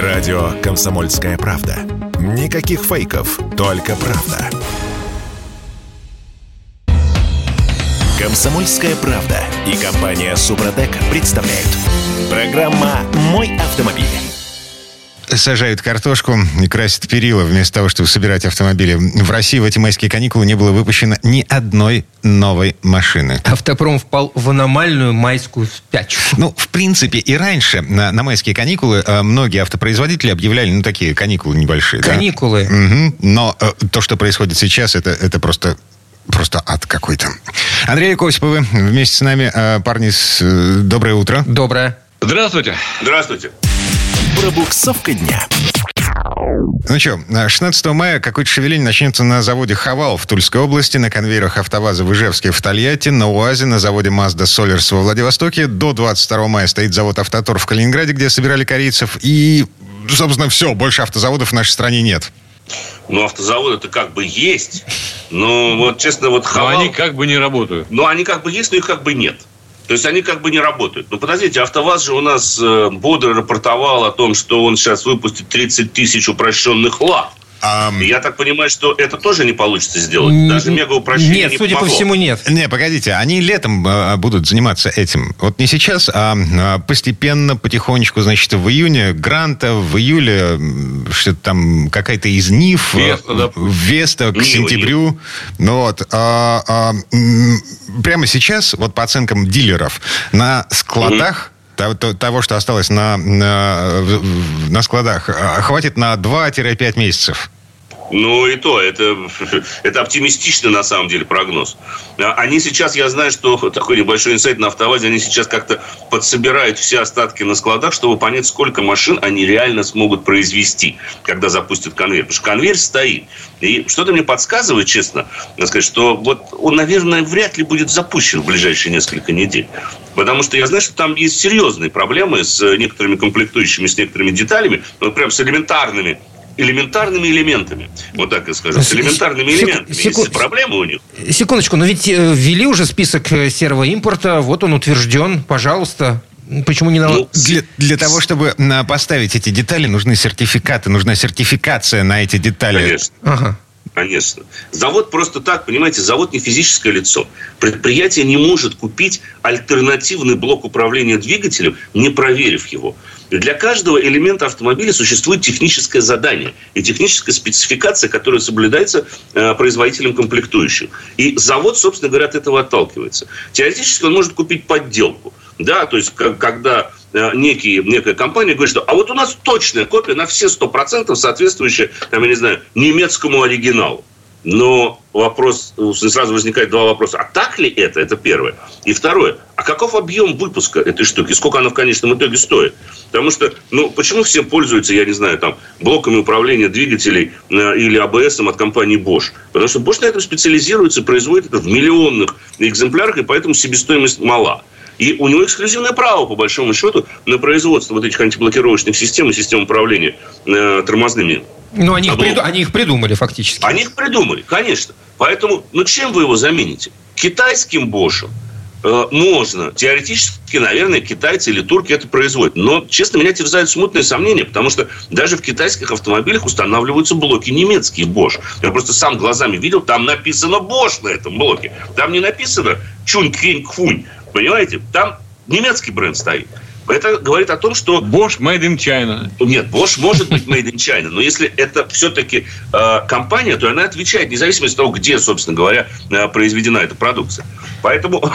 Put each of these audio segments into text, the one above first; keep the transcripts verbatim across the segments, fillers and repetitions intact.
Радио «Комсомольская правда». Никаких фейков, только правда. «Комсомольская правда» и компания «Супротек» представляют. Программа «Мой автомобиль». Сажают картошку и красят перила вместо того, чтобы собирать автомобили. В России в эти майские каникулы не было выпущено ни одной новой машины. Автопром впал в аномальную майскую спячку. Ну, в принципе, и раньше на, на майские каникулы многие автопроизводители объявляли, ну, такие каникулы небольшие. Каникулы. Да? Угу. Но э, то, что происходит сейчас, это, это просто... Просто ад какой-то. Андрей Косиповы вместе с нами. Парни, доброе утро. Доброе. Здравствуйте. Здравствуйте. Пробуксовка дня. Ну что, шестнадцатого мая какое-то шевеление начнется на заводе «Хавал» в Тульской области, на конвейерах «АвтоВАЗа» в Ижевске, в Тольятти, на УАЗе, на заводе «Мазда Солерс» во Владивостоке. До двадцать второго мая стоит завод «Автотор» в Калининграде, где собирали корейцев. И, собственно, все. Больше автозаводов в нашей стране нет. Ну, автозаводы-то как бы есть, но вот честно, вот Хавал... Но они как бы не работают. Ну, они как бы есть, но их как бы нет. То есть они как бы не работают. Ну, подождите, АвтоВАЗ же у нас бодро рапортовал о том, что он сейчас выпустит тридцать тысяч упрощенных лад. Um... Я так понимаю, что это тоже не получится сделать. Даже мега упрощение не помогло. Нет, судя по всему, нет. Не, погодите, они летом э, будут заниматься этим. Вот не сейчас, а э, постепенно, потихонечку, значит, в июне Гранта, в июле что-то там какая-то из Нив, Веста, да? Веста к Нива, сентябрю. Нива. Ну вот, а, а, прямо сейчас, вот по оценкам дилеров, на складах. Mm-hmm. Того, что осталось на, на, на складах, хватит на два-пять месяцев. Ну, и то. Это, это оптимистичный, на самом деле, прогноз. Они сейчас, я знаю, что такой небольшой инсайт на АвтоВАЗе, они сейчас как-то подсобирают все остатки на складах, чтобы понять, сколько машин они реально смогут произвести, когда запустят конвейер. Потому что конвейер стоит. И что-то мне подсказывает, честно, сказать, что вот он, наверное, вряд ли будет запущен в ближайшие несколько недель. Потому что я знаю, что там есть серьезные проблемы с некоторыми комплектующими, с некоторыми деталями, вот прям с элементарными элементарными элементами. Вот так я скажу. С элементарными элементами. Секу... Есть проблемы у них. Секундочку, но ведь ввели уже список серого импорта. Вот он утвержден. Пожалуйста. Почему не надо? Ну, для, для того, чтобы поставить эти детали, нужны сертификаты. Нужна сертификация на эти детали. Конечно. Ага. Конечно. Завод просто так, понимаете, завод не физическое лицо. Предприятие не может купить альтернативный блок управления двигателем, не проверив его. Для каждого элемента автомобиля существует техническое задание и техническая спецификация, которая соблюдается э, производителем комплектующих. И завод, собственно говоря, от этого отталкивается. Теоретически он может купить подделку. Да, то есть, к- когда э, некие, некая компания говорит, что а вот у нас точная копия на все сто процентов соответствующая, там, я не знаю, немецкому оригиналу. Но вопрос, сразу возникает два вопроса. А так ли это? Это первое. И второе. А каков объем выпуска этой штуки? Сколько она в конечном итоге стоит? Потому что, ну, почему все пользуются, я не знаю, там, блоками управления двигателей или АБСом от компании Bosch? Потому что Bosch на этом специализируется, производит это в миллионных экземплярах, и поэтому себестоимость мала. И у него эксклюзивное право, по большому счету, на производство вот этих антиблокировочных систем и систем управления э, тормозными. Ну, они, приду... они их придумали, фактически. Они их придумали, конечно. Поэтому, ну, чем вы его замените? Китайским Бошем э, можно. Теоретически, наверное, китайцы или турки это производят. Но, честно, меня терзают смутные сомнения, потому что даже в китайских автомобилях устанавливаются блоки немецкие Bosch. Я просто сам глазами видел, там написано Bosch на этом блоке. Там не написано Чунь-Кинь-Кунь. Понимаете? Там немецкий бренд стоит. Это говорит о том, что... Bosch made in China. Нет, Bosch может быть made in China. Но если это все-таки э, компания, то она отвечает, независимо от того, где, собственно говоря, э, произведена эта продукция. Поэтому,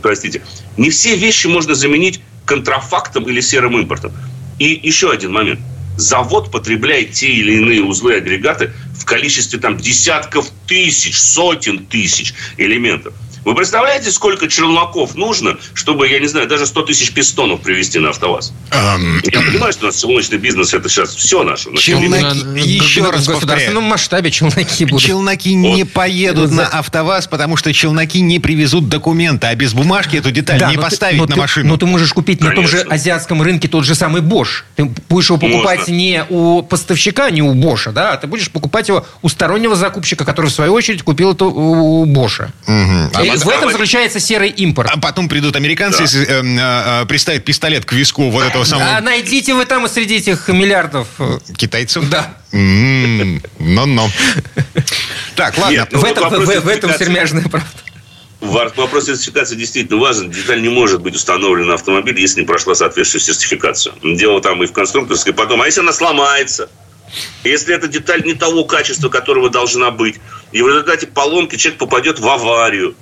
простите, не все вещи можно заменить контрафактом или серым импортом. И еще один момент. Завод потребляет те или иные узлы и агрегаты в количестве там, десятков тысяч, сотен тысяч элементов. Вы представляете, сколько челноков нужно, чтобы, я не знаю, даже сто тысяч пистонов привезти на АвтоВАЗ? Um... Я понимаю, что у нас челночный бизнес – это сейчас все наше. Челноки, еще раз повторяю. В государственном масштабе челноки будут. Челноки не Он... поедут за... на АвтоВАЗ, потому что челноки не привезут документы, а без бумажки эту деталь да, не поставить ты, на ты, машину. Но ты можешь купить Конечно. на том же азиатском рынке тот же самый Bosch. Ты будешь его покупать Можно. не у поставщика, не у Bosch, да, а ты будешь покупать его у стороннего закупщика, который, в свою очередь, купил это у Bosch. Угу. А а, в этом заключается серый импорт. А потом придут американцы, да. э, э, э, приставят пистолет к виску вот этого самого... А найдите вы там среди этих миллиардов... Китайцев? Да. Но-но. Так, ладно. В этом сермяжная правда. Вопрос сертификации действительно важен. Деталь не может быть установлена на автомобиль, если не прошла соответствующую сертификацию. Дело там и в конструкторской, и потом. А если она сломается? Если эта деталь не того качества, которого должна быть, и в результате поломки человек попадет в аварию.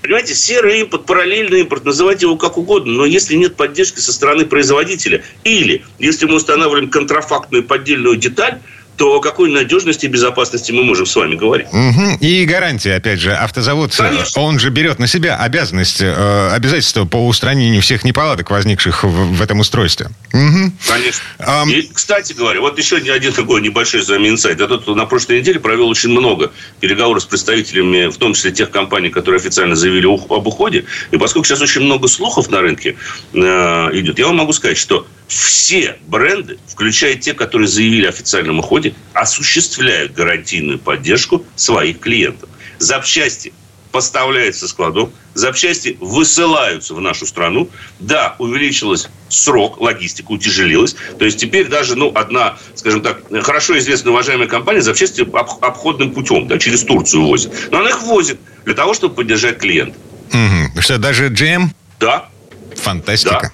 Понимаете, серый импорт, параллельный импорт, называйте его как угодно, но если нет поддержки со стороны производителя, или если мы устанавливаем контрафактную поддельную деталь, то о какой надежности и безопасности мы можем с вами говорить. Угу. И гарантия, опять же, автозавод, конечно, он же берет на себя обязанность, э, обязательства по устранению всех неполадок, возникших в, в этом устройстве. Угу. Конечно. А... И, кстати говоря, вот еще один такой небольшой с вами инсайт. Я тут на прошлой неделе провел очень много переговоров с представителями, в том числе тех компаний, которые официально заявили об уходе. И поскольку сейчас очень много слухов на рынке э, идет, я вам могу сказать, что все бренды, включая те, которые заявили о официальном уходе, осуществляют гарантийную поддержку своих клиентов. Запчасти поставляются со складов, запчасти высылаются в нашу страну. Да, увеличилась срок, логистика утяжелилась. То есть теперь даже ну, одна, скажем так, хорошо известная уважаемая компания запчасти обходным путем, да, через Турцию возит. Но она их возит для того, чтобы поддержать клиента. Угу. Что, даже джи эм? Да. Фантастика. Да.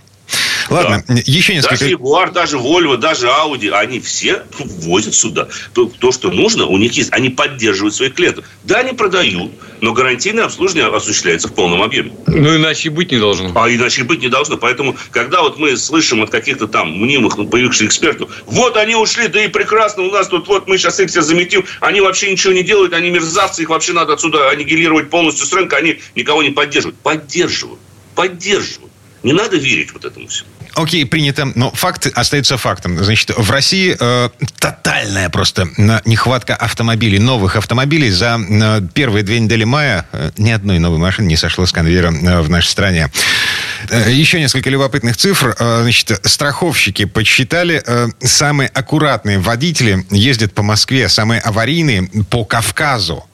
Ладно, да. еще несколько... Даже Ягуар, даже Вольво, даже Ауди, они все возят сюда. То, то, что нужно, у них есть. Они поддерживают своих клиентов. Да, они продают, но гарантийное обслуживание осуществляется в полном объеме. Ну, иначе и быть не должно. А иначе и быть не должно. Поэтому, когда вот мы слышим от каких-то там мнимых, ну, появившихся экспертов, вот они ушли, да и прекрасно, у нас тут вот мы сейчас их все заметим, они вообще ничего не делают, они мерзавцы, их вообще надо отсюда аннигилировать полностью с рынка, они никого не поддерживают. Поддерживают, поддерживают. Не надо верить вот этому всему. Окей, принято. Но факт остается фактом. Значит, в России э, тотальная просто нехватка автомобилей, новых автомобилей. За э, первые две недели мая э, ни одной новой машины не сошло с конвейера э, в нашей стране. Э, еще несколько любопытных цифр. Э, значит, страховщики подсчитали, э, самые аккуратные водители ездят по Москве, самые аварийные по Кавказу.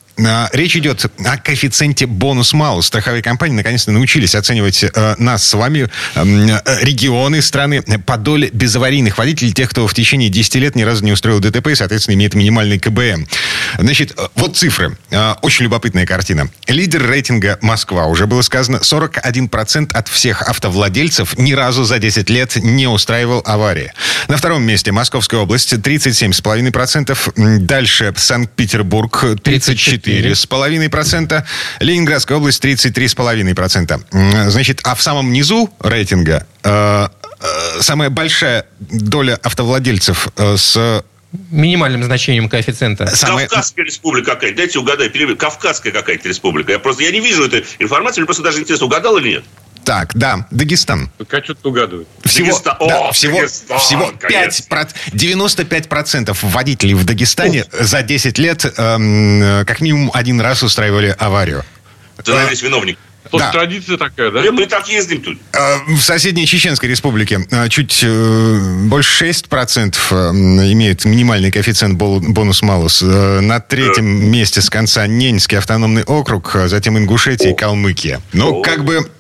Речь идет о коэффициенте бонус-малус. Страховые компании наконец-то научились оценивать э, нас с вами, э, регионы страны, по доле безаварийных водителей, тех, кто в течение десяти лет ни разу не устроил ДТП и, соответственно, имеет минимальный ка бэ эм. Значит, вот цифры. Э, очень любопытная картина. Лидер рейтинга Москва. Уже было сказано, сорок один процент от всех автовладельцев ни разу за десять лет не устраивал аварии. На втором месте Московская область, тридцать семь целых пять десятых процента. Дальше Санкт-Петербург, тридцать четыре процента. четыре целых пять десятых процента. Ленинградская область тридцать три целых пять десятых процента. Значит, а в самом низу рейтинга э, э, самая большая доля автовладельцев э, с... минимальным значением коэффициента. Самая... Кавказская республика какая-то. Дайте угадай, перебью. Кавказская какая-то республика. Я просто я не вижу этой информации. Мне просто даже интересно, угадал или нет? Так, да, Дагестан. Пока что-то угадывают. Всего, Дагестан. Да, О, всего, Дагестан, всего пять, девяносто пять процентов водителей в Дагестане Ух. за десять лет эм, как минимум один раз устраивали аварию. Да, здесь виновник. Тут да. традиция такая, да? Мы так ездим тут. В соседней Чеченской республике чуть больше шесть процентов имеют минимальный коэффициент бонус-малус. На третьем да. месте с конца Ненецкий автономный округ, затем Ингушетия О. и Калмыкия. Ну, О. как бы...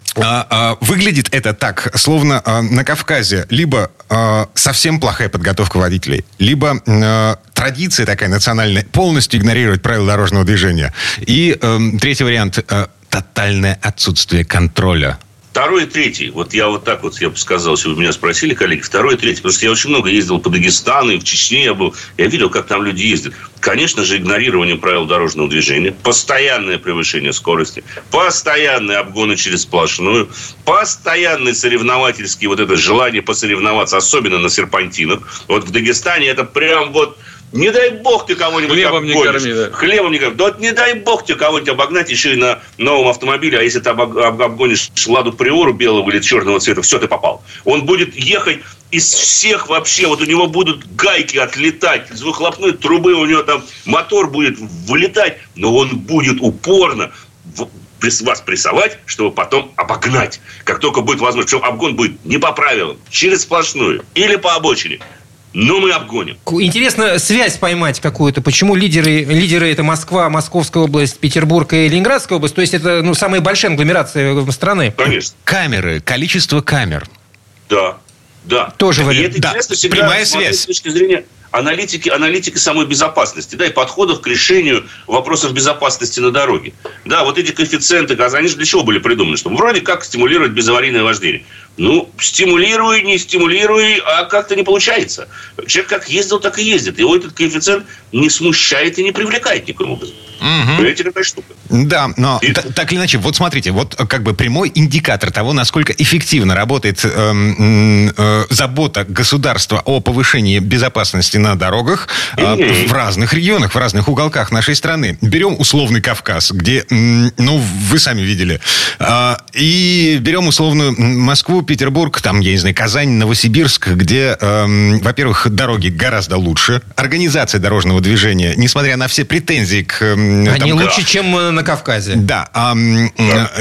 Выглядит это так, словно на Кавказе либо совсем плохая подготовка водителей, либо традиция такая национальная, полностью игнорировать правила дорожного движения. И третий вариант – тотальное отсутствие контроля. Второй и третий. Вот я вот так вот, я бы сказал, если вы меня спросили, коллеги, второй и третий. Потому что я очень много ездил по Дагестану и в Чечне я был. Я видел, как там люди ездят. Конечно же, игнорирование правил дорожного движения, постоянное превышение скорости, постоянные обгоны через сплошную, постоянные соревновательские вот это желание посоревноваться, особенно на серпантинах. Вот в Дагестане это прям вот... Не дай бог ты кого-нибудь Хлебом обгонишь. Не корми, да. Хлебом не корми. Да вот не дай бог ты кого-нибудь обогнать еще и на новом автомобиле. А если ты обгонишь «Ладу Приору» белого или черного цвета, все, ты попал. Он будет ехать из всех вообще. Вот у него будут гайки отлетать. Из выхлопной трубы у него там мотор будет вылетать. Но он будет упорно вас прессовать, чтобы потом обогнать. Как только будет возможность. Причем обгон будет не по правилам. Через сплошную или по обочине. Но мы обгоним. Интересно связь поймать какую-то. Почему лидеры, лидеры это Москва, Московская область, Петербург и Ленинградская область? То есть это ну, самые большие агломерации страны. Конечно. Камеры, количество камер. Да, да. Тоже и это да. интересно всегда прямая связь. С точки зрения аналитики, аналитики самой безопасности, да, и подходов к решению вопросов безопасности на дороге. Да, вот эти коэффициенты газа, они же для чего были придуманы? Чтобы вроде как стимулировать безаварийное вождение. Ну, стимулируй, не стимулируй, а как-то не получается. Человек как ездил, так и ездит. Его этот коэффициент не смущает и не привлекает никаким образом. Угу. Понимаете, какая штука. Да, но и... т- так или иначе, вот смотрите, вот как бы прямой индикатор того, насколько эффективно работает э- э- забота государства о повышении безопасности на дорогах э- в разных регионах, в разных уголках нашей страны. Берем условный Кавказ, где, м- ну, вы сами видели, э- и берем условную Москву, Петербург, там, я не знаю, Казань, Новосибирск, где, э, во-первых, дороги гораздо лучше. Организация дорожного движения, несмотря на все претензии к... Э, Они там, лучше, к... чем на Кавказе. Да. Э, э,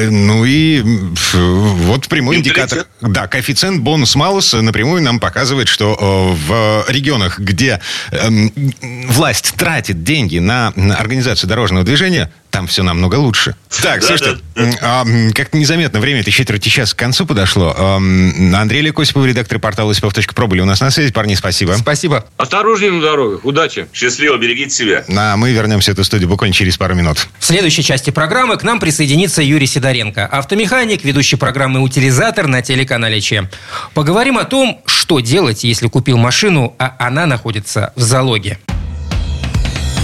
э, ну и э, вот прямой индикатор. Да, коэффициент бонус-малус напрямую нам показывает, что э, в регионах, где э, власть тратит деньги на, на организацию дорожного движения, там все намного лучше. Так, да, слушайте, да, да. Э, как-то незаметно время этой четверти часа к концу подошло. Э, Андрей Лекосипов, редактор портала «Осипов.про» были у нас на связи. Парни, спасибо. Спасибо. Осторожнее на дорогах. Удачи. Счастливо. Берегите себя. А мы вернемся в эту студию буквально через пару минут. В следующей части программы к нам присоединится Юрий Сидоренко, автомеханик, ведущий программы «Утилизатор» на телеканале «Чем». Поговорим о том, что делать, если купил машину, а она находится в залоге.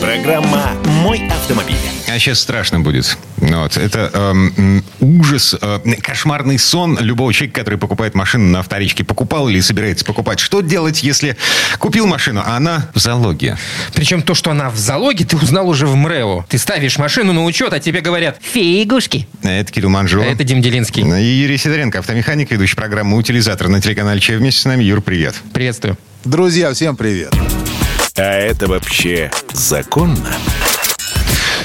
Программа «Мой автомобиль». А сейчас страшно будет. Вот. Это э, ужас, э, кошмарный сон любого человека, который покупает машину на вторичке. Покупал или собирается покупать. Что делать, если купил машину, а она в залоге? Причем то, что она в залоге, ты узнал уже в МРЭО. Ты ставишь машину на учет, а тебе говорят «фигушки». Это Кирилл Манжула. А это Дим Делинский. И Юрий Сидоренко, автомеханик, ведущий программу «Утилизатор» на телеканале «Че». Вместе с нами. Юр, привет. Приветствую. Друзья, всем привет. А это вообще законно?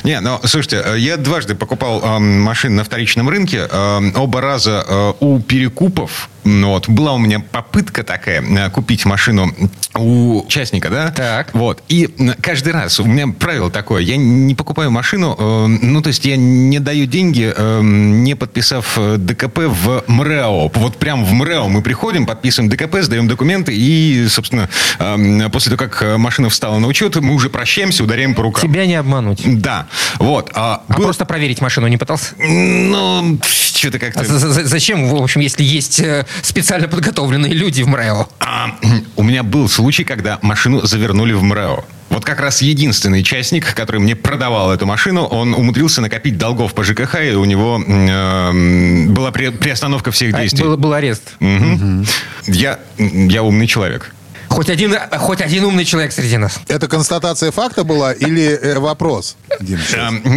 Не, ну, слушайте, я дважды покупал э, машины на вторичном рынке. Э, оба раза э, у перекупов. Вот, была у меня попытка такая купить машину у частника, да? Так. Вот. И каждый раз у меня правило такое. Я не покупаю машину, э, ну, то есть я не даю деньги, э, не подписав ДКП в МРЭО. Вот прям в МРЭО мы приходим, подписываем ДКП, сдаем документы и, собственно, э, после того, как машина встала на учет, мы уже прощаемся, ударяем по рукам. Тебя не обмануть. Да. Вот. А, а был... просто проверить машину не пытался? Ну, что-то как-то... А зачем, в общем, если есть... специально подготовленные люди в МРЭО. А, у меня был случай, когда машину завернули в МРЭО. Вот как раз единственный частник, который мне продавал эту машину, он умудрился накопить долгов по ЖКХ, и у него э, была при, приостановка всех действий. А, был, был арест. Угу. Угу. Я, я умный человек. Хоть один, хоть один умный человек среди нас. Это констатация факта была или вопрос? Дим,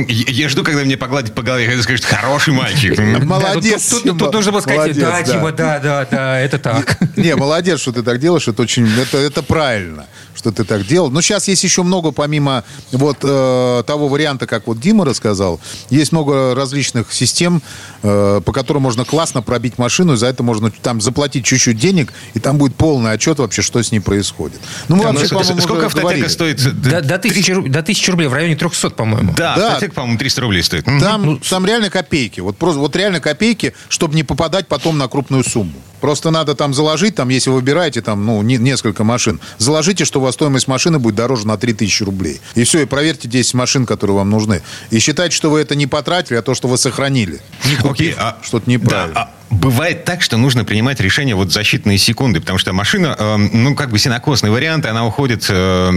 я жду, когда мне погладят по голове, когда скажут, хороший мальчик. Молодец. Да, тут, тут, тут нужно было сказать, молодец, да, Дима, да, да, да, да, это так. Не, не, молодец, что ты так делаешь, это очень, это, это правильно, что ты так делал. Но сейчас есть еще много, помимо вот э, того варианта, как вот Дима рассказал, есть много различных систем, э, по которым можно классно пробить машину, и за это можно там заплатить чуть-чуть денег, и там будет полный отчет вообще, что с ней происходит. Ну, мы да, вообще, ну, сколько автотека стоит? До, до, тысячи, до тысячи рублей, в районе трехсот, по-моему. Да, да, автотека, по-моему, триста рублей стоит. Там, ну, там реально копейки. Вот, просто, вот реально копейки, чтобы не попадать потом на крупную сумму. Просто надо там заложить, там, если вы выбираете там, ну, не, несколько машин, заложите, что у вас стоимость машины будет дороже на три тысячи рублей. И все, и проверьте десять машин, которые вам нужны. И считайте, что вы это не потратили, а то, что вы сохранили. Не купив, а, что-то неправильно. Да, а... Бывает так, что нужно принимать решение вот за считанные секунды, потому что машина, э, ну, как бы сенокосный вариант, она уходит, э,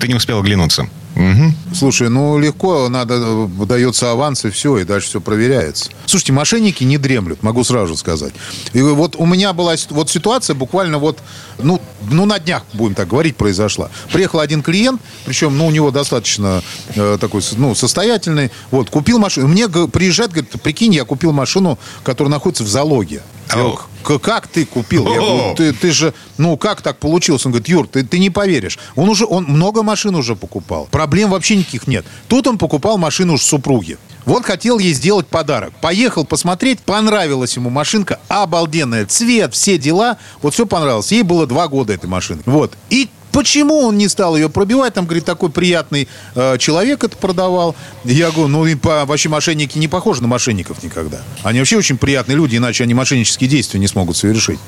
ты не успел оглянуться. Угу. Слушай, ну, легко, надо, дается аванс, и все, и дальше все проверяется. Слушайте, мошенники не дремлют, могу сразу сказать. И вот у меня была вот ситуация, буквально вот, ну, ну, на днях, будем так говорить, произошла. Приехал один клиент, причем, ну, у него достаточно э, такой, ну, состоятельный, вот, купил машину. Мне приезжает, говорит, прикинь, я купил машину, которая находится в залоге. Oh. как ты купил? Я говорю, ты, ты же, ну как так получилось? Он говорит, Юр, ты, ты не поверишь. Он уже, он много машин уже покупал. Проблем вообще никаких нет. Тут он покупал машину уж супруги. Вот хотел ей сделать подарок. Поехал посмотреть, понравилась ему машинка, обалденная. Цвет, все дела, вот все понравилось. Ей было два года этой машины. Вот. И почему он не стал ее пробивать? Там, говорит, такой приятный э, человек это продавал. Я говорю, ну и по, вообще мошенники не похожи на мошенников никогда. Они вообще очень приятные люди, иначе они мошеннические действия не смогут совершить.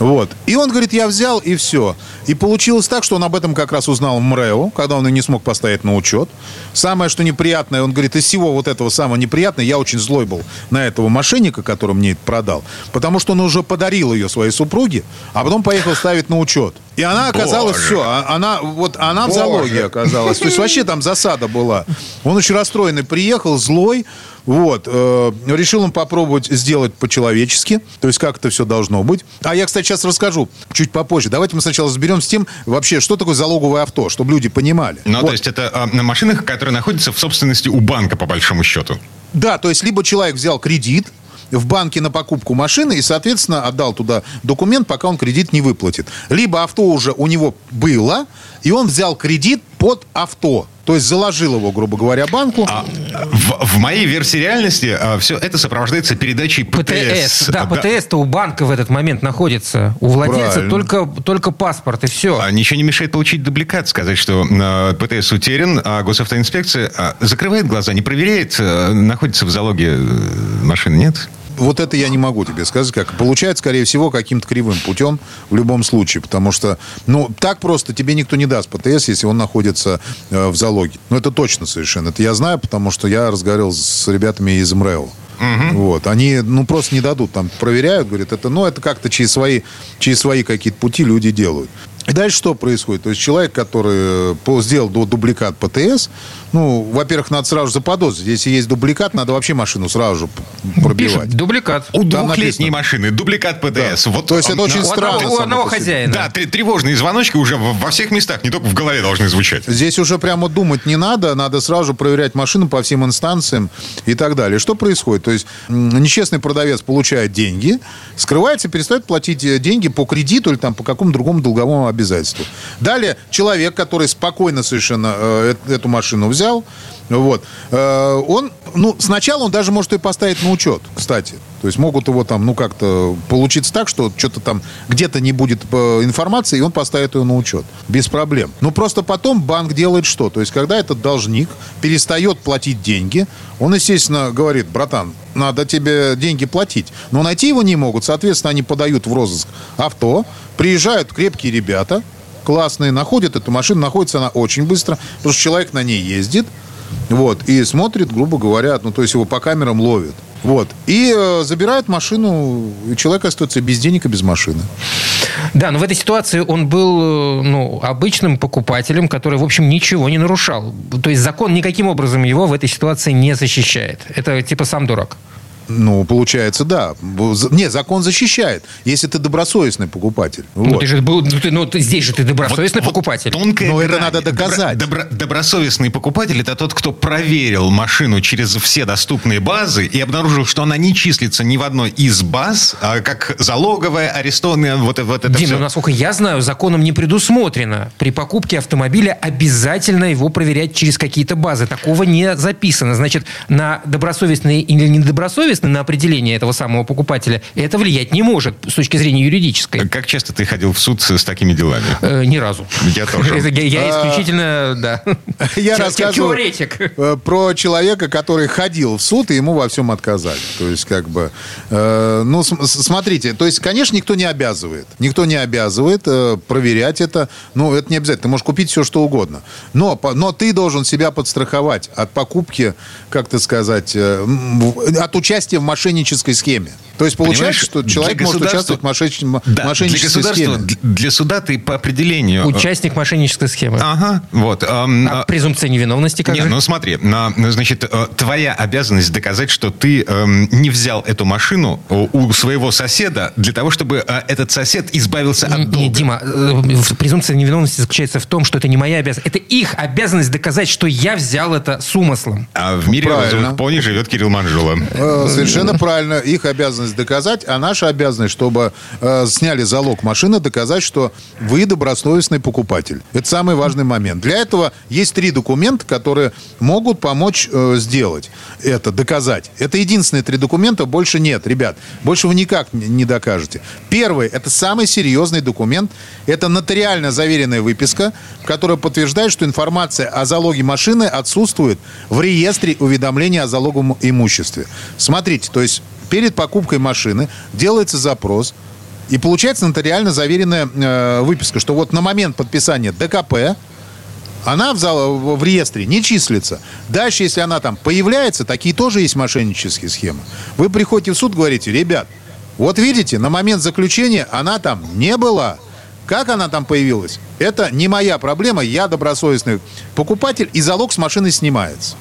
Вот. И он, говорит, я взял и все. И получилось так, что он об этом как раз узнал в МРЭО, когда он ее не смог поставить на учет. Самое, что неприятное, он говорит, из всего вот этого самого неприятного, я очень злой был на этого мошенника, который мне это продал, потому что он уже подарил ее своей супруге, а потом поехал ставить на учет. И она оказалась Боже. все, она, вот, она в залоге оказалась. То есть вообще там засада была. Он очень расстроенный приехал, злой. Вот, э, решил он попробовать сделать по-человечески, то есть как это все должно быть. А я, кстати, сейчас расскажу чуть попозже. Давайте мы сначала разберем с тем, вообще, что такое залоговое авто, чтобы люди понимали. Ну, вот. То есть это э, машины, которые находятся в собственности у банка, по большому счету. Да, то есть либо человек взял кредит в банке на покупку машины и, соответственно, отдал туда документ, пока он кредит не выплатит. Либо авто уже у него было, и он взял кредит под авто. То есть заложил его, грубо говоря, банку. А, в, в моей версии реальности а, все это сопровождается передачей ПТС. ПТС, да, да. ПТС-то у банка в этот момент находится. У владельца только, только паспорт, и все. А, ничего не мешает получить дубликат, сказать, что а, ПТС утерян, а госавтоинспекция а, закрывает глаза, не проверяет, а, находится в залоге машины, нет? Вот это я не могу тебе сказать, как. Получает, скорее всего, каким-то кривым путем в любом случае. Потому что, ну, так просто тебе никто не даст ПТС, если он находится э, в залоге. Ну, это точно совершенно. Это я знаю, потому что я разговаривал с ребятами из МРЭО. Угу. Вот. Они, ну, просто не дадут. Там проверяют, говорят, это, ну, это как-то через свои, через свои какие-то пути люди делают. И дальше что происходит? То есть человек, который сделал дубликат ПТС, ну, во-первых, надо сразу заподозрить. Если есть дубликат, надо вообще машину сразу же пробивать. Пишет, дубликат. У двухлетней машины дубликат ПТС. Да. Вот, то есть это очень у странно. Одного, у одного хозяина. Да, тревожные звоночки уже во всех местах, не только в голове должны звучать. Здесь уже прямо думать не надо. Надо сразу же проверять машину по всем инстанциям и так далее. Что происходит? То есть нечестный продавец получает деньги, скрывается, перестает платить деньги по кредиту или там по какому-то другому долговому обязательству. Далее человек, который спокойно совершенно э, эту машину взял, вот, э, он, ну, сначала он даже может ее поставить на учет, кстати. То есть могут его там, ну, как-то получиться так, что что-то там где-то не будет информации, и он поставит ее на учет. Без проблем. Но просто потом банк делает что? То есть когда этот должник перестает платить деньги, он, естественно, говорит, братан, надо тебе деньги платить. Но найти его не могут. Соответственно, они подают в розыск авто, приезжают крепкие ребята, классные, находят эту машину, находится она очень быстро, потому что человек на ней ездит, вот, и смотрит, грубо говоря, ну, то есть его по камерам ловят. Вот. И э, забирают машину, и человек остается без денег и без машины. Да, но в этой ситуации он был, ну, обычным покупателем, который, в общем, ничего не нарушал. То есть закон никаким образом его в этой ситуации не защищает. Это типа сам дурак. Ну, получается, да. Не, закон защищает, если ты добросовестный покупатель. Ну, вот. ты же был, ты, ну ты, здесь же ты добросовестный вот, покупатель. Вот тонкая Но грань. Это надо доказать. Добро, добро, добросовестный покупатель – это тот, кто проверил машину через все доступные базы и обнаружил, что она не числится ни в одной из баз, а как залоговая, арестованная, вот, вот это Дим, все. Ну, насколько я знаю, законом не предусмотрено. При покупке автомобиля обязательно его проверять через какие-то базы. Такого не записано. Значит, на добросовестный или недобросовестный на определение этого самого покупателя, это влиять не может с точки зрения юридической. Как часто ты ходил в суд с такими делами? Э, ни разу. Я тоже. Я исключительно, да. Я рассказывал про человека, который ходил в суд, и ему во всем отказали. То есть, как бы... Ну, смотрите, то есть, конечно, никто не обязывает. Никто не обязывает проверять это. Ну, это не обязательно. Ты можешь купить все, что угодно. Но ты должен себя подстраховать от покупки, как ты сказать, от участия в мошеннической схеме. То есть получается, понимаешь, что человек может участвовать в мошеннической, да, мошеннической для схеме. Для суда ты по определению... Участник мошеннической схемы. Ага, вот. А, а презумпция невиновности как нет, же? Ну смотри, значит, твоя обязанность доказать, что ты не взял эту машину у своего соседа для того, чтобы этот сосед избавился от долга. Дима, презумпция невиновности заключается в том, что это не моя обязанность. Это их обязанность доказать, что я взял это с умыслом. А в мире разумных пони живет Кирилл Манжула. Совершенно правильно. Их обязанность обязанность доказать, а наша обязанность, чтобы э, сняли залог машины, доказать, что вы добросовестный покупатель. Это самый важный момент. Для этого есть три документа, которые могут помочь э, сделать это, доказать. Это единственные три документа, больше нет, ребят. Больше вы никак не докажете. Первый, это самый серьезный документ. Это нотариально заверенная выписка, которая подтверждает, что информация о залоге машины отсутствует в реестре уведомления о залоговом имуществе. Смотрите, то есть перед покупкой машины делается запрос, и получается нотариально заверенная э, выписка, что вот на момент подписания ДКП она в, зал, в реестре не числится. Дальше, если она там появляется, такие тоже есть мошеннические схемы. Вы приходите в суд, говорите: ребят, вот видите, на момент заключения она там не была. Как она там появилась? Это не моя проблема, я добросовестный покупатель, и залог с машины снимается.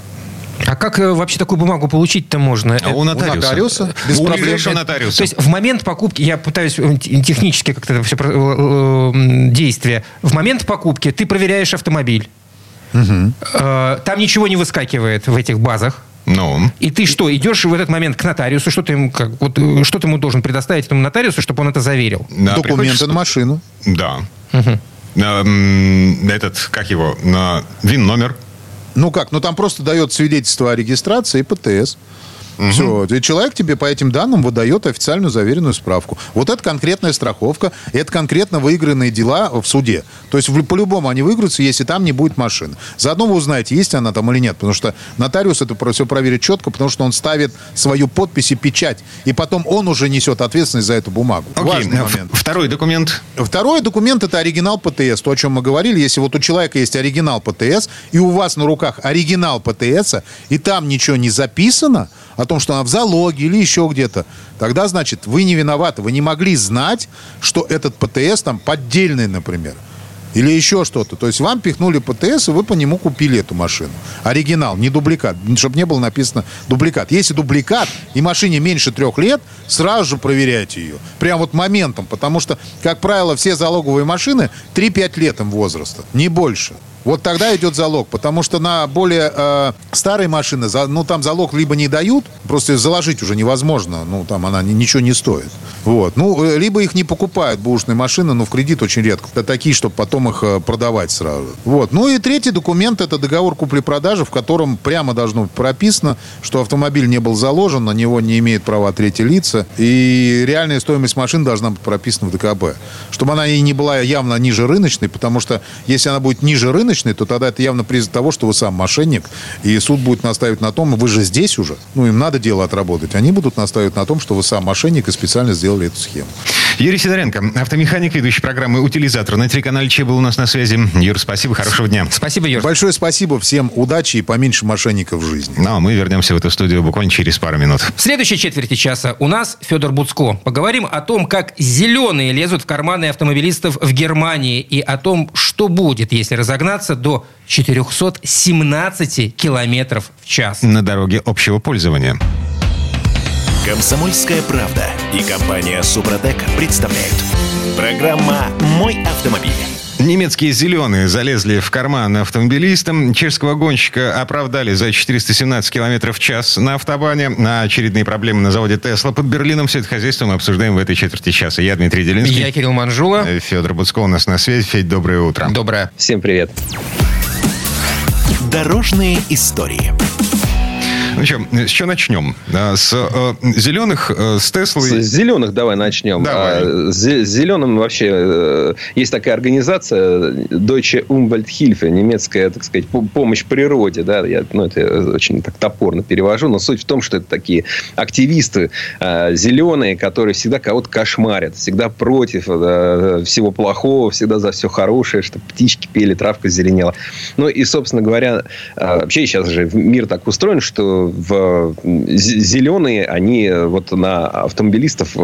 А как вообще такую бумагу получить-то можно? А у нотариуса. У нотариуса? Без проблем. У нотариуса. То есть в момент покупки, я пытаюсь технически как-то это все действие, в момент покупки ты проверяешь автомобиль. Угу. Там ничего не выскакивает в этих базах. No. И ты что, идешь в этот момент к нотариусу, что ты ему, как, вот, что ты ему должен предоставить этому нотариусу, чтобы он это заверил? Да, документы на машину. Да. Угу. Этот, как его, ВИН-номер. Ну как, ну там просто дает свидетельство о регистрации и ПТС. Угу. Все, и человек тебе по этим данным выдает официальную заверенную справку. Вот это конкретная страховка, это конкретно выигранные дела в суде. То есть в, по-любому они выиграются, если там не будет машины. Заодно вы узнаете, есть она там или нет, потому что нотариус это все проверит четко, потому что он ставит свою подпись и печать, и потом он уже несет ответственность за эту бумагу. Окей. Важный момент. Второй документ. Второй документ это оригинал ПТС, то, о чем мы говорили. Если вот у человека есть оригинал ПТС, и у вас на руках оригинал ПТС, и там ничего не записано, о том, что она в залоге или еще где-то, тогда, значит, вы не виноваты. Вы не могли знать, что этот ПТС там поддельный, например, или еще что-то. То есть вам пихнули ПТС, и вы по нему купили эту машину. Оригинал, не дубликат, чтобы не было написано дубликат. Если дубликат, и машине меньше трех лет, сразу же проверяйте ее. Прям вот моментом, потому что, как правило, все залоговые машины три-пять лет им возраста, не больше. Вот тогда идет залог, потому что на более э, старые машины, за, ну, там залог либо не дают, просто заложить уже невозможно, ну, там она не, ничего не стоит. Вот. Ну, либо их не покупают, бэушные машины, но в кредит очень редко. Это такие, чтобы потом их продавать сразу. Вот. Ну, и третий документ – это договор купли-продажи, в котором прямо должно быть прописано, что автомобиль не был заложен, на него не имеет права третьи лица, и реальная стоимость машины должна быть прописана в ДКБ. Чтобы она и не была явно ниже рыночной, потому что если она будет ниже рыночной, то тогда это явно признак того, что вы сам мошенник, и суд будет настаивать на том, вы же здесь уже, ну, им надо дело отработать, они будут настаивать на том, что вы сам мошенник и специально сделали эту схему. Юрий Сидоренко, автомеханик, ведущий программы «Утилизатор» на телеканале Че был у нас на связи. Юр, спасибо, хорошего дня. Спасибо, Юр. Большое спасибо, всем удачи и поменьше мошенников в жизни. Ну, а мы вернемся в эту студию буквально через пару минут. В следующей четверти часа у нас Федор Буцко. Поговорим о том, как зеленые лезут в карманы автомобилистов в Германии и о том, что будет, если разогнаться до четыреста семнадцать километров в час. На дороге общего пользования. Комсомольская правда и компания Супротек представляют. Программа «Мой автомобиль». Немецкие зеленые залезли в карман автомобилистам. Чешского гонщика оправдали за четыреста семнадцать километров в час на автобане. На очередные проблемы на заводе Тесла под Берлином. Все это хозяйство мы обсуждаем в этой четверти часа. Я Дмитрий Делинский. Я Кирилл Манжула. Федор Буцко у нас на связи. Федь, доброе утро. Доброе. Всем привет. Дорожные истории. Ну что, с чего начнем? С э, зеленых, э, с Теслой? С зеленых давай начнем. Давай. А, с зеленым вообще э, есть такая организация Deutsche Umwelthilfe, немецкая, так сказать, помощь природе. Да? Я, ну, это очень так топорно перевожу, но суть в том, что это такие активисты э, зеленые, которые всегда кого-то кошмарят, всегда против э, всего плохого, всегда за все хорошее, чтобы птички пели, травка зеленела. Ну и, собственно говоря, э, вообще сейчас же мир так устроен, что В зеленые, они вот на автомобилистов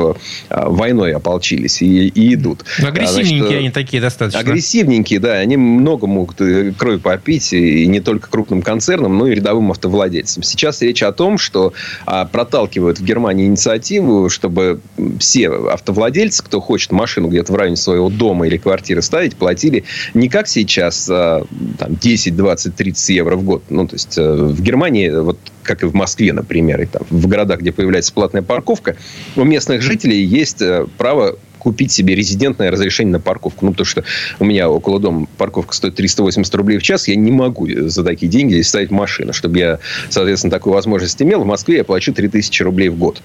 войной ополчились и, и идут. Агрессивненькие. Значит, они такие достаточно. Агрессивненькие, да. Они много могут крови попить, и не только крупным концернам, но и рядовым автовладельцам. Сейчас речь о том, что проталкивают в Германии инициативу, чтобы все автовладельцы, кто хочет машину где-то в районе своего дома или квартиры ставить, платили не как сейчас там, десять, двадцать, тридцать евро в год. Ну, то есть в Германии вот как и в Москве, например, и там в городах, где появляется платная парковка, у местных жителей есть право купить себе резидентное разрешение на парковку. Ну, потому что у меня около дома парковка стоит триста восемьдесят рублей в час. Я не могу за такие деньги ставить машину. Чтобы я, соответственно, такую возможность имел, в Москве я плачу три тысячи рублей в год,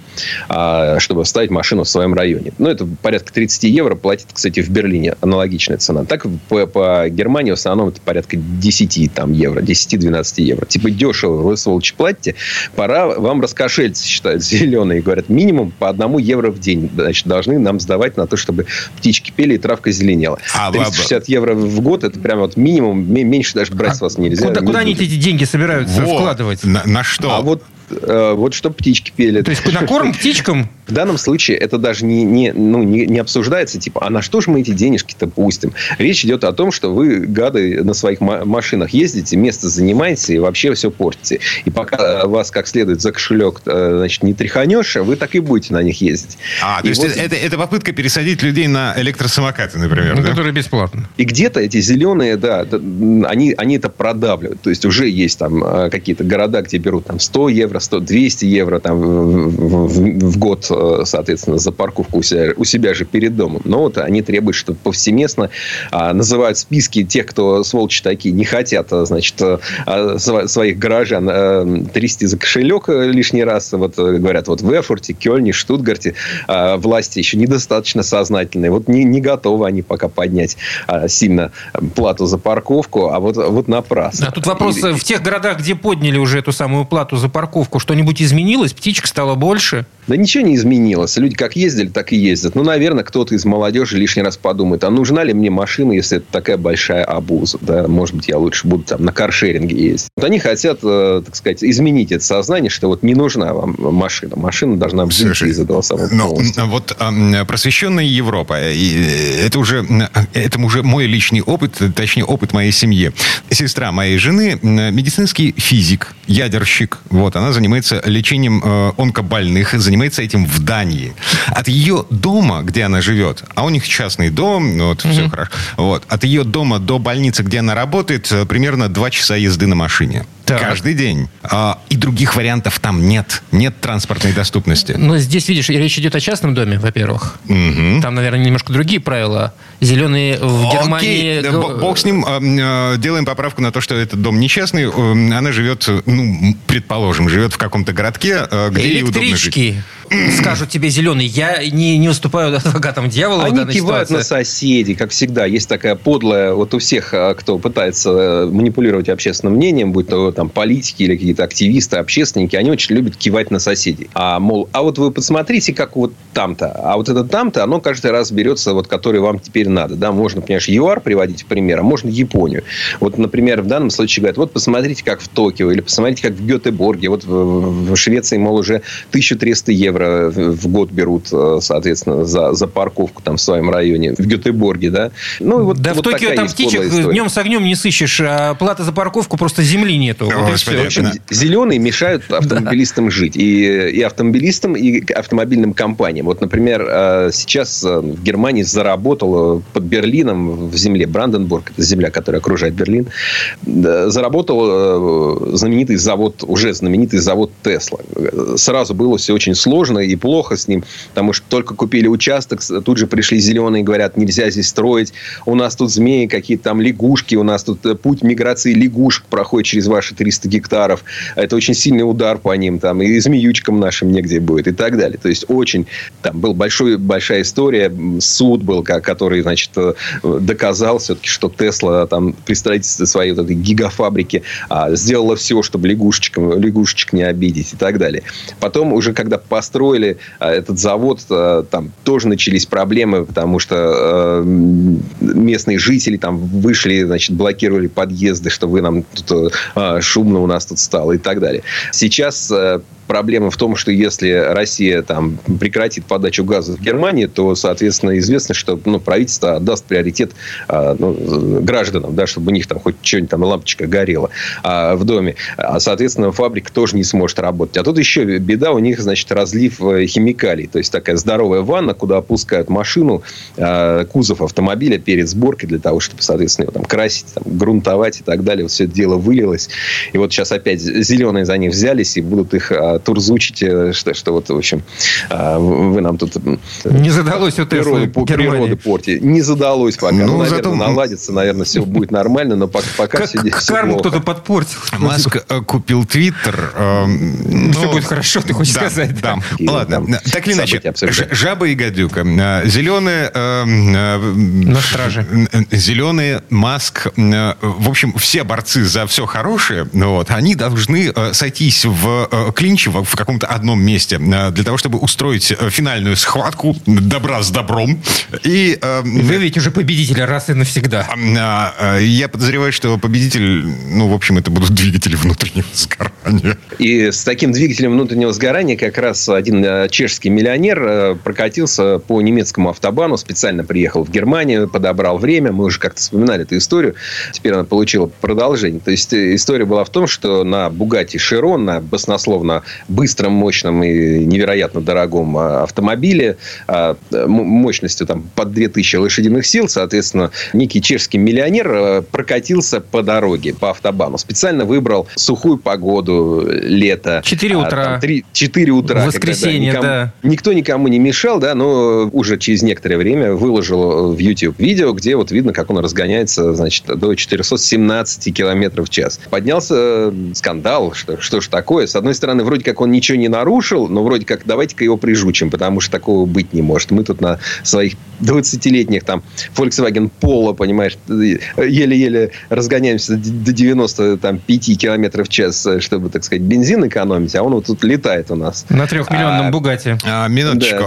чтобы ставить машину в своем районе. Ну, это порядка тридцать евро. Платит, кстати, в Берлине аналогичная цена. Так, по, по Германии в основном это порядка десять там евро, десять-двенадцать евро. Типа дешево, вы, сволочи, платите. Пора вам раскошелиться, считают зеленые. Говорят, минимум по одному евро в день, значит, должны нам сдавать на то, чтобы птички пели и травка зеленела. А, триста шестьдесят евро в год, это прям вот минимум, меньше даже брать а с вас нельзя. Куда, не куда они эти деньги собираются вот вкладывать? На, на что? А вот, вот чтобы птички пели. То есть на корм птичкам? В данном случае это даже не, не, ну, не, не обсуждается. Типа, а на что же мы эти денежки-то пустим? Речь идет о том, что вы, гады, на своих машинах ездите, место занимаете и вообще все портите. И пока вас как следует за кошелек, значит, не тряханешь, вы так и будете на них ездить. А, и то есть вот... это, это попытка пересадить людей на электросамокаты, например. Ну, да? Которые бесплатно. И где-то эти зеленые, да, они, они это продавливают. То есть уже есть там какие-то города, где берут там сто евро, сто, двести евро там, в, в, в год, соответственно, за парковку у себя, у себя же перед домом. Но вот они требуют, что повсеместно а, называют списки тех, кто, сволочи такие, не хотят, значит, а, своих горожан а, трясти за кошелек лишний раз. Вот говорят, вот в Эрфурте, Кёльне, Штутгарте а, власти еще недостаточно сознательные. Вот не, не готовы они пока поднять а, сильно плату за парковку, а вот, вот напрасно. Да, тут вопрос, и, в тех городах, где подняли уже эту самую плату за парковку, что-нибудь изменилось? Птичек стало больше? Да ничего не изменилось. Люди как ездили, так и ездят. Ну, наверное, кто-то из молодежи лишний раз подумает, а нужна ли мне машина, если это такая большая обуза? Да, может быть, я лучше буду там на каршеринге ездить. Вот они хотят, так сказать, изменить это сознание, что вот не нужна вам машина. Машина должна быть из этого самого полностью. Вот просвещенная Европа. Это уже, это уже мой личный опыт, точнее, опыт моей семьи. Сестра моей жены медицинский физик, ядерщик. Вот она занимается лечением онкобольных, занимается этим в Дании. От ее дома, где она живет, а у них частный дом, вот, mm-hmm. все хорошо. Вот, от ее дома до больницы, где она работает, примерно два часа езды на машине. Так. Каждый день. И других вариантов там нет. Нет транспортной доступности. Но здесь, видишь, речь идет о частном доме, во-первых. Угу. Там, наверное, немножко другие правила. Зеленые в Германии... Окей, бог с ним. Делаем поправку на то, что этот дом не частный. Она живет, ну, предположим, живет в каком-то городке, где ей удобно жить. Электрички. Скажут тебе зеленый. Я не, не уступаю адвокатам дьявола. Они кивают ситуации. На соседей, как всегда. Есть такая подлая, вот у всех, кто пытается манипулировать общественным мнением, будь то там политики или какие-то активисты, общественники, они очень любят кивать на соседей. А, мол, а вот вы посмотрите, как вот там-то. А вот это там-то, оно каждый раз берется, вот, который вам теперь надо. Да, можно, понимаешь, ЮАР приводить в пример, а можно Японию. Вот, например, в данном случае говорят, вот посмотрите, как в Токио, или посмотрите, как в Гетеборге. Вот в, в Швеции, мол, уже тысяча триста евро в год берут, соответственно, за, за парковку там в своем районе, в Гетеборге, да? Ну, вот, да вот в Токио там птичек днем с огнем не сыщешь, а плата за парковку просто земли нету. О, вот господи, в общем, да. Зеленые мешают автомобилистам да. жить. И, и автомобилистам, и автомобильным компаниям. Вот, например, сейчас в Германии заработало под Берлином в земле, Бранденбург, это земля, которая окружает Берлин, заработал знаменитый завод, уже знаменитый завод Тесла. Сразу было все очень сложно и плохо с ним, потому что только купили участок, тут же пришли зеленые, говорят, нельзя здесь строить, у нас тут змеи, какие-то там лягушки, у нас тут путь миграции лягушек проходит через ваши триста гектаров, это очень сильный удар по ним, там, и змеючкам нашим негде будет, и так далее. То есть, очень, там, была большая история, суд был, который, значит, доказал все-таки, что Тесла, там, при строительстве своей вот этой гигафабрики а, сделала все, чтобы лягушечкам, лягушечек не обидеть, и так далее. Потом уже, когда построили Строили этот завод, там тоже начались проблемы, потому что местные жители там вышли, значит, блокировали подъезды, что вы нам тут шумно у нас тут стало и так далее. Сейчас проблема в том, что если Россия там прекратит подачу газа в Германии, то, соответственно, известно, что ну, правительство отдаст приоритет а, ну, гражданам, да, чтобы у них там хоть что-нибудь там лампочка горела а, в доме. А, соответственно, фабрика тоже не сможет работать. А тут еще беда, у них, значит, разлив химикалий. То есть такая здоровая ванна, куда опускают машину, а, кузов автомобиля перед сборкой для того, чтобы, соответственно, его там красить, там, грунтовать и так далее. Вот все это дело вылилось. И вот сейчас опять зеленые за них взялись и будут их а, турзучить, что, что вот, в общем, а, вы нам тут... Не задалось у Теслы в Германии. Портить. Не задалось пока. Ну, ну, наверное, зато... наладится, наверное, все будет нормально, но пока, пока все... К карму кто-то подпортил. Маск купил Твиттер. Э, но... Все будет хорошо, ты хочешь да, сказать. Да. Да. Ладно, так или иначе, жаба и гадюка. Зеленые... Э, на страже. Зеленые, Маск. Э, в общем, все борцы за все хорошее, вот, они должны э, сойтись в э, клинче в, в каком-то одном месте э, для того, чтобы устроить финальную схватку добра с добром. И э, выявить уже победителя раз и навсегда. Э, э, я подозреваю, что победитель... Ну, в общем, это будут двигатели внутреннего сгорания. И с таким двигателем внутреннего сгорания как раз один чешский миллионер прокатился по немецкому автобану, специально приехал в Германию, подобрал время. Мы уже как-то вспоминали эту историю. Теперь она получила продолжение. То есть история была в том, что на Bugatti Chiron, на баснословно быстром, мощном и невероятно дорогом автомобиле мощностью там под две тысячи лошадиных сил, соответственно, некий чешский миллионер прокатился по дороге, по автобану. Специально выбрал сухую погоду, лето. четыре утра. Воскресенье, когда, да, никому, да. Никто никому не мешал, да, но уже через некоторое время выложил в YouTube видео, где вот видно, как он разгоняется, значит, до четырёхсот семнадцати километров в час. Поднялся скандал, что, что ж такое. С одной стороны, вроде как он ничего не нарушил, но вроде как давайте-ка его прижучим, потому что такого быть не может. Мы тут на своих двадцатилетних там Volkswagen Polo, понимаешь, еле-еле разгоняемся до девяноста пяти километров в час, чтобы, так сказать, бензин экономить, а он вот тут летает у нас. На трехмиллионном Бугатти. А, минуточку.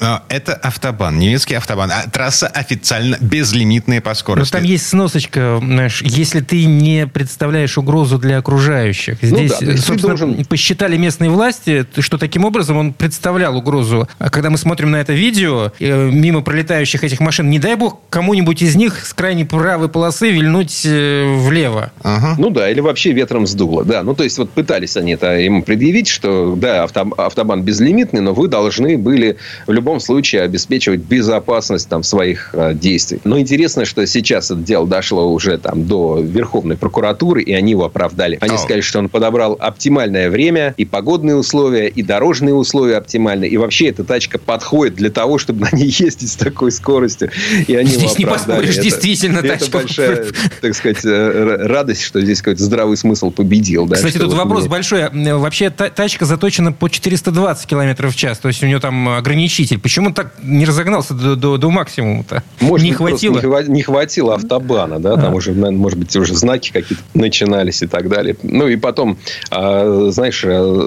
Да. Это автобан, немецкий автобан. Трасса официально безлимитная по скорости. Но там есть сносочка, знаешь, если ты не представляешь угрозу для окружающих. Здесь, ну да, собственно, должен... посчитали местные власти, что таким образом он представлял угрозу. А когда мы смотрим на это видео, мимо пролетающих этих машин, не дай бог кому-нибудь из них с крайней правой полосы вильнуть влево. Ага. Ну да, или вообще ветром сдуло. Да, ну то есть вот пытались они это ему предъявить, что да, автобан безлимитный, но вы должны были в любом случае обеспечивать безопасность там своих э, действий. Но интересно, что сейчас это дело дошло уже там до Верховной прокуратуры, и они его оправдали. Они oh. сказали, что он подобрал оптимальное время, и погодные условия, и дорожные условия оптимальные, и вообще эта тачка подходит для того, чтобы на ней ездить с такой скоростью. И они здесь его не поспоришь, это, действительно это тачка. Это большая, так сказать, радость, что здесь какой-то здравый смысл победил. Да, кстати, тут вот вопрос мне... большой. Вообще та- тачка заточена по четыреста двадцать километров в час. То есть у него там ограничитель. Почему он так не разогнался до, до, до максимума-то? Может, не хватило? Не хватило автобана, да? А. Там уже, может быть, уже знаки какие-то начинались и так далее. Ну, и потом, знаешь,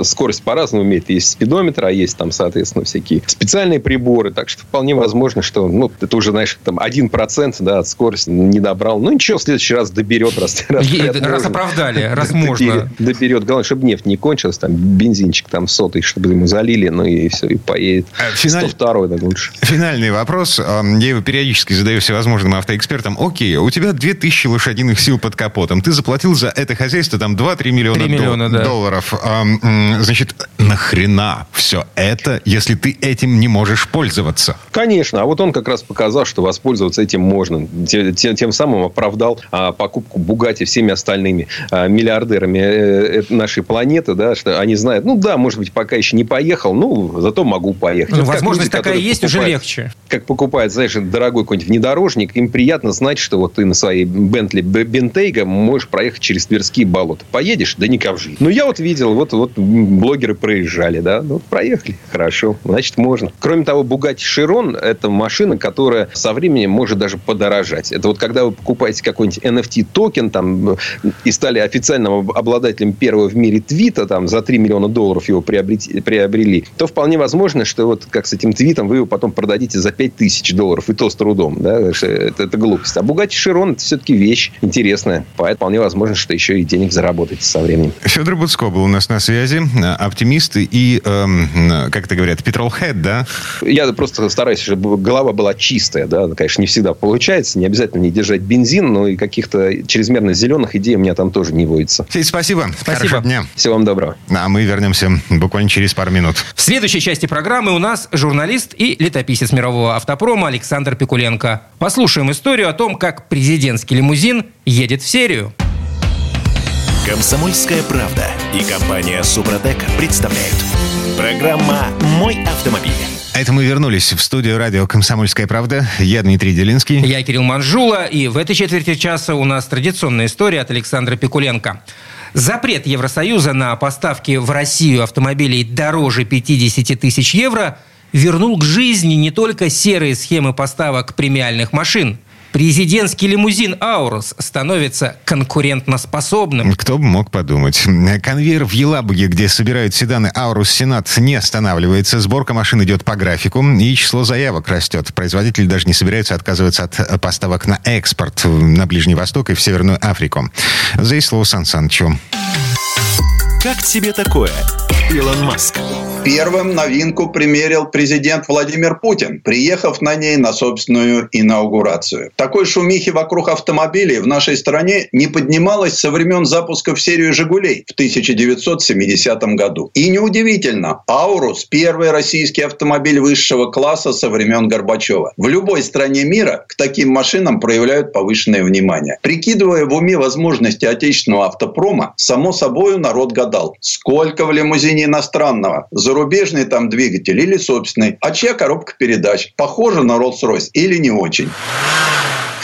скорость по-разному имеет. Есть спидометр, а есть там, соответственно, всякие специальные приборы. Так что вполне возможно, что, ну, это уже, знаешь, там один процент, да, от скорости не добрал. Ну, ничего, в следующий раз доберет, раз Раз, раз оправдали, раз можно. Доберет. Главное, чтобы нефть не кончилась, там, бензинчик там сотый, чтобы ему залили, ну и все, и поедет. Финаль... сто второй, так лучше. Финальный вопрос. Я его периодически задаю всевозможным автоэкспертам. Окей, у тебя две тысячи лошадиных сил под капотом. Ты заплатил за это хозяйство там два-три миллиона, миллиона дол- да. долларов. Значит, нахрена все это, если ты этим не можешь пользоваться? Конечно. А вот он как раз показал, что воспользоваться этим можно. Тем самым оправдал покупку Бугатти всеми остальными миллиардерами нашей планеты, да, что они знают, ну да, может быть, пока еще не поехал, ну, зато могу поехать. Ну, возможность люди, такая есть, покупают, уже легче. Как покупает, знаешь, дорогой какой-нибудь внедорожник, им приятно знать, что вот ты на своей Бентли Бентейга можешь проехать через Тверские болота. Поедешь? Да никак в жизни. Ну, я вот видел, вот, вот блогеры проезжали, да, ну, проехали, хорошо, значит, можно. Кроме того, Bugatti Chiron – это машина, которая со временем может даже подорожать. Это вот когда вы покупаете какой-нибудь эн эф ти токен там и стали официальным обладателем первого в мире твита, там, за три миллиона долларов его приобрет... приобрели, то вполне возможно, что вот как с этим твитом вы его потом продадите за пять тысяч долларов, и то с трудом, да, это, это глупость. А Bugatti Chiron — это все-таки вещь интересная, поэтому вполне возможно, что еще и денег заработаете со временем. Федор Буцко был у нас на связи, оптимист и, эм, как это говорят, петролхед, да? Я просто стараюсь, чтобы голова была чистая, да, конечно, не всегда получается, не обязательно не держать бензин, но и каких-то чрезмерно зеленых идей у меня там тоже не водится. Спасибо. Спасибо. Хорошего дня. Всего вам доброго. А мы вернемся буквально через пару минут. В следующей части программы у нас журналист и летописец мирового автопрома Александр Пикуленко. Послушаем историю о том, как президентский лимузин едет в серию. «Комсомольская правда» и компания «Супротек» представляют. Программа «Мой автомобиль». А это мы вернулись в студию радио «Комсомольская правда». Я Дмитрий Делинский. Я Кирилл Манжула. И в этой четверти часа у нас традиционная история от Александра Пикуленко. Запрет Евросоюза на поставки в Россию автомобилей дороже пятьдесят тысяч евро вернул к жизни не только серые схемы поставок премиальных машин. Президентский лимузин «Аурус» становится конкурентоспособным. Кто бы мог подумать. Конвейер в Елабуге, где собирают седаны «Аурус» «Сенат», не останавливается. Сборка машин идет по графику, и число заявок растет. Производители даже не собираются отказываться от поставок на экспорт на Ближний Восток и в Северную Африку. Здесь слово Сан Санычу. Как тебе такое, Илон Маск? Первым новинку примерил президент Владимир Путин, приехав на ней на собственную инаугурацию. Такой шумихи вокруг автомобилей в нашей стране не поднималось со времен запуска в серию «Жигулей» в тысяча девятьсот семидесятом году. И неудивительно, «Аурус» — первый российский автомобиль высшего класса со времен Горбачева. В любой стране мира к таким машинам проявляют повышенное внимание. Прикидывая в уме возможности отечественного автопрома, само собой народ гадал, сколько в лимузине иностранного – зарубежный там двигатель или собственный, а чья коробка передач, похожа на Rolls-Royce или не очень.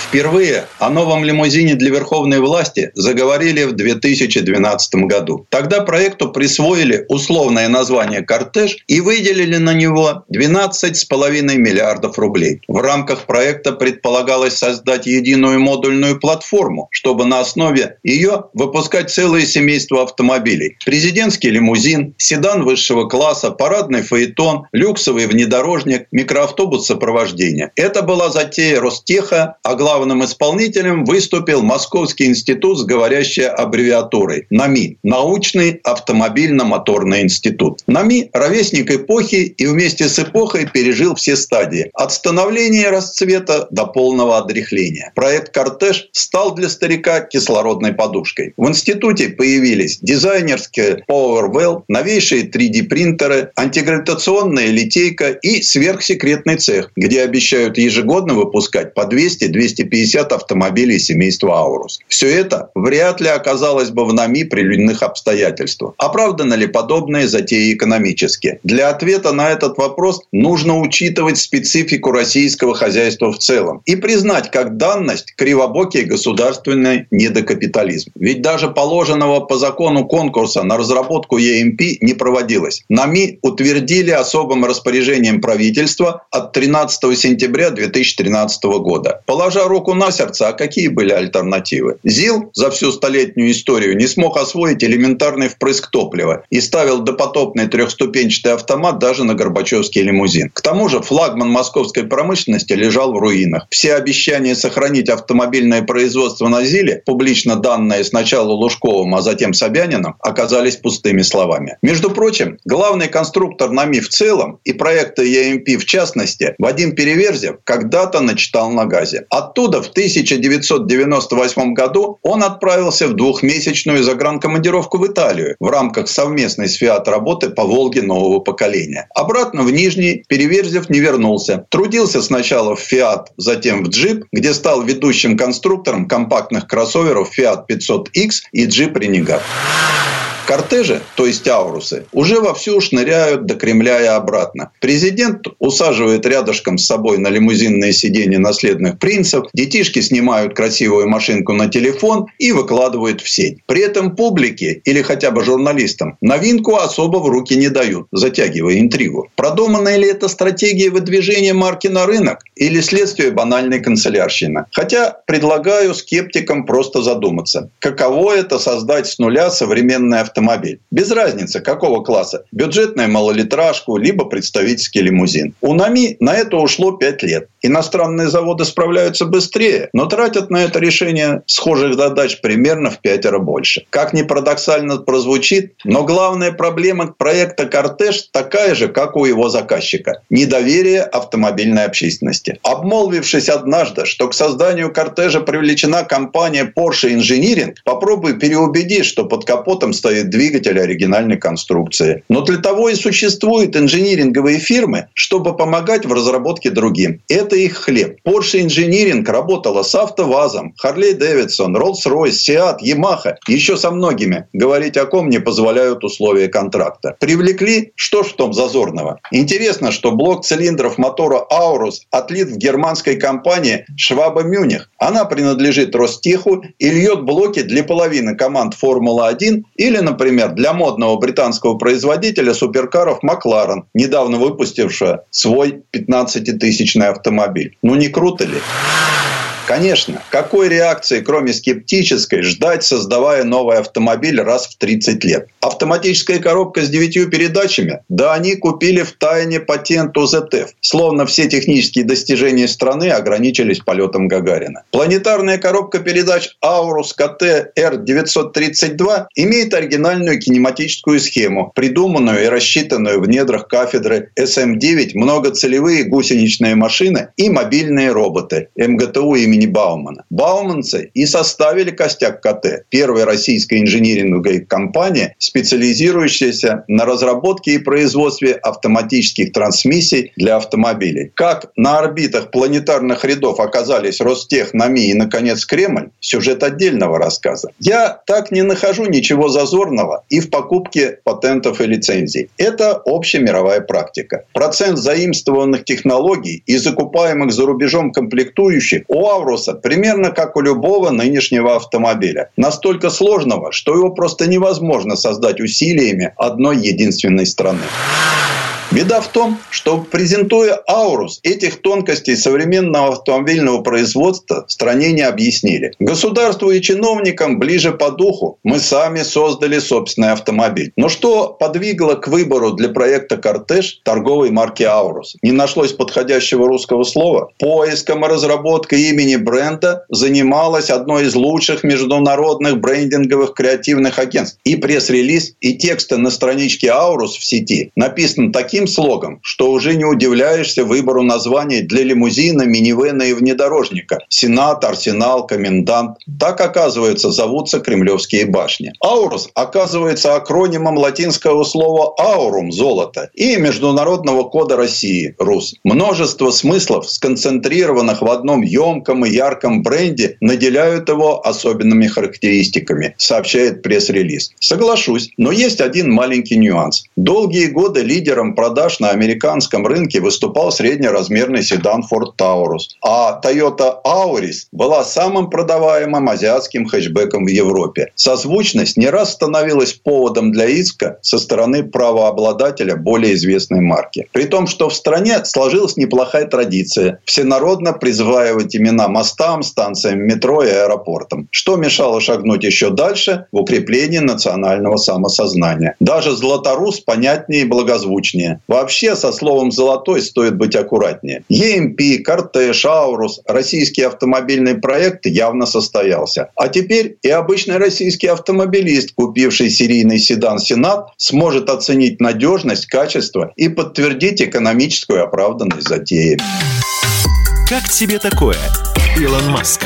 Впервые о новом лимузине для верховной власти заговорили в две тысячи двенадцатом году. Тогда проекту присвоили условное название «Кортеж» и выделили на него двенадцать целых пять десятых миллиардов рублей. В рамках проекта предполагалось создать единую модульную платформу, чтобы на основе ее выпускать целые семейства автомобилей. Президентский лимузин, седан высшего класса, парадный фаэтон, люксовый внедорожник, микроавтобус сопровождения. Это была затея Ростеха, а главное, главным исполнителем выступил Московский институт с говорящей аббревиатурой НАМИ – Научный автомобильно-моторный институт. НАМИ – ровесник эпохи и вместе с эпохой пережил все стадии – от становления расцвета до полного одряхления. Проект «Кортеж» стал для старика кислородной подушкой. В институте появились дизайнерские PowerWell, новейшие три дэ-принтеры, антигравитационная литейка и сверхсекретный цех, где обещают ежегодно выпускать по двести двести пятьдесят автомобилей семейства «Аурус». Все это вряд ли оказалось бы в НАМИ при людных обстоятельствах. Оправданы ли подобные затеи экономически? Для ответа на этот вопрос нужно учитывать специфику российского хозяйства в целом и признать как данность кривобокий государственный недокапитализм. Ведь даже положенного по закону конкурса на разработку е эм пэ не проводилось. НАМИ утвердили особым распоряжением правительства от тринадцатого сентября две тысячи тринадцатого года. Положа руку на сердце, а какие были альтернативы? ЗИЛ за всю столетнюю историю не смог освоить элементарный впрыск топлива и ставил допотопный трехступенчатый автомат даже на горбачевский лимузин. К тому же флагман московской промышленности лежал в руинах. Все обещания сохранить автомобильное производство на ЗИЛе, публично данные сначала Лужковым, а затем Собяниным, оказались пустыми словами. Между прочим, главный конструктор НАМИ в целом и проекта е эм пэ в частности Вадим Переверзев когда-то начитал на газе. Оттуда в тысяча девятьсот девяносто восьмом году он отправился в двухмесячную загранкомандировку в Италию в рамках совместной с «Фиат» работы по «Волге» нового поколения. Обратно в Нижний Переверзев не вернулся. Трудился сначала в «Фиат», затем в «Джип», где стал ведущим конструктором компактных кроссоверов «Фиат пятьсот икс» и «Джип Ренегат». Кортежи, то есть аурусы, уже вовсю шныряют до Кремля и обратно. Президент усаживает рядышком с собой на лимузинные сиденья наследных принцев, детишки снимают красивую машинку на телефон и выкладывают в сеть. При этом публике или хотя бы журналистам новинку особо в руки не дают, затягивая интригу. Продуманная ли эта стратегия выдвижения марки на рынок? или следствие банальной канцелярщины. Хотя предлагаю скептикам просто задуматься. Каково это создать с нуля современный автомобиль? Без разницы, какого класса. Бюджетную малолитражку, либо представительский лимузин. У НАМИ на это ушло пять лет. Иностранные заводы справляются быстрее, но тратят на это решение схожих задач примерно в пятеро больше. Как ни парадоксально прозвучит, но главная проблема проекта «Кортеж» такая же, как у его заказчика – недоверие автомобильной общественности. Обмолвившись однажды, что к созданию «Кортежа» привлечена компания Porsche Engineering, попробуй переубедить, что под капотом стоит двигатель оригинальной конструкции. Но для того и существуют инжиниринговые фирмы, чтобы помогать в разработке другим. Это их хлеб. Porsche Engineering работала с «АвтоВАЗом», Harley Davidson, Rolls-Royce, Seat, Yamaha, еще со многими, говорить о ком не позволяют условия контракта. Привлекли? Что ж в том зазорного? Интересно, что блок цилиндров мотора Аурус отлично в германской компании «Шваба Мюнних». Она принадлежит Ростеху и льет блоки для половины команд «Формулы-один» или, например, для модного британского производителя суперкаров «Макларен», недавно выпустившего свой пятнадцатитысячный автомобиль. Ну не круто ли? Конечно, какой реакции, кроме скептической, ждать, создавая новый автомобиль раз в тридцать лет? Автоматическая коробка с девятью передачами? Да они купили втайне патент ОЗТФ, словно все технические достижения страны ограничились полетом Гагарина. Планетарная коробка передач Аурус КТ Р девятьсот тридцать два имеет оригинальную кинематическую схему, придуманную и рассчитанную в недрах кафедры эс эм девять многоцелевые гусеничные машины и мобильные роботы МГТУ имени Баумана. Бауманцы и составили костяк КТ, первой российской инжиниринговой компании, специализирующейся на разработке и производстве автоматических трансмиссий для автомобилей. Как на орбитах планетарных рядов оказались Ростех, НАМИ и, наконец, Кремль – сюжет отдельного рассказа. Я так не нахожу ничего зазорного и в покупке патентов и лицензий. Это общемировая практика. Процент заимствованных технологий и закупаемых за рубежом комплектующих у «Ауруса» примерно как у любого нынешнего автомобиля. Настолько сложного, что его просто невозможно создать усилиями одной единственной страны. Беда в том, что, презентуя «Аурус», этих тонкостей современного автомобильного производства стране не объяснили. Государству и чиновникам ближе по духу: мы сами создали собственный автомобиль. Но что подвигло к выбору для проекта «Кортеж» торговой марки «Аурус»? Не нашлось подходящего русского слова? Поиском и разработкой имени бренда занималось одно из лучших международных брендинговых креативных агентств. И пресс-релиз, и тексты на страничке «Аурус» в сети написаны таким слогом, что уже не удивляешься выбору названий для лимузина, минивэна и внедорожника. Сенат, Арсенал, Комендант. Так, оказывается, зовутся кремлевские башни. «Аурус» оказывается акронимом латинского слова «аурум» — золото, и международного кода России — РУС. Множество смыслов, сконцентрированных в одном емком и ярком бренде, наделяют его особенными характеристиками, сообщает пресс-релиз. Соглашусь, но есть один маленький нюанс. Долгие годы лидером продаж на американском рынке выступал среднеразмерный седан Ford Taurus, а Toyota Auris была самым продаваемым азиатским хэтчбеком в Европе. Созвучность не раз становилась поводом для иска со стороны правообладателя более известной марки. При том, что в стране сложилась неплохая традиция всенародно присваивать имена мостам, станциям метро и аэропортам, что мешало шагнуть еще дальше в укреплении национального самосознания. Даже Златорус понятнее и благозвучнее. Вообще, со словом «золотой» стоит быть аккуратнее. е эм пэ, «Кортеж», «Аурус», российский автомобильный проект явно состоялся. А теперь и обычный российский автомобилист, купивший серийный седан «Сенат», сможет оценить надежность, качество и подтвердить экономическую оправданность затеи. Как тебе такое, Илон Маск?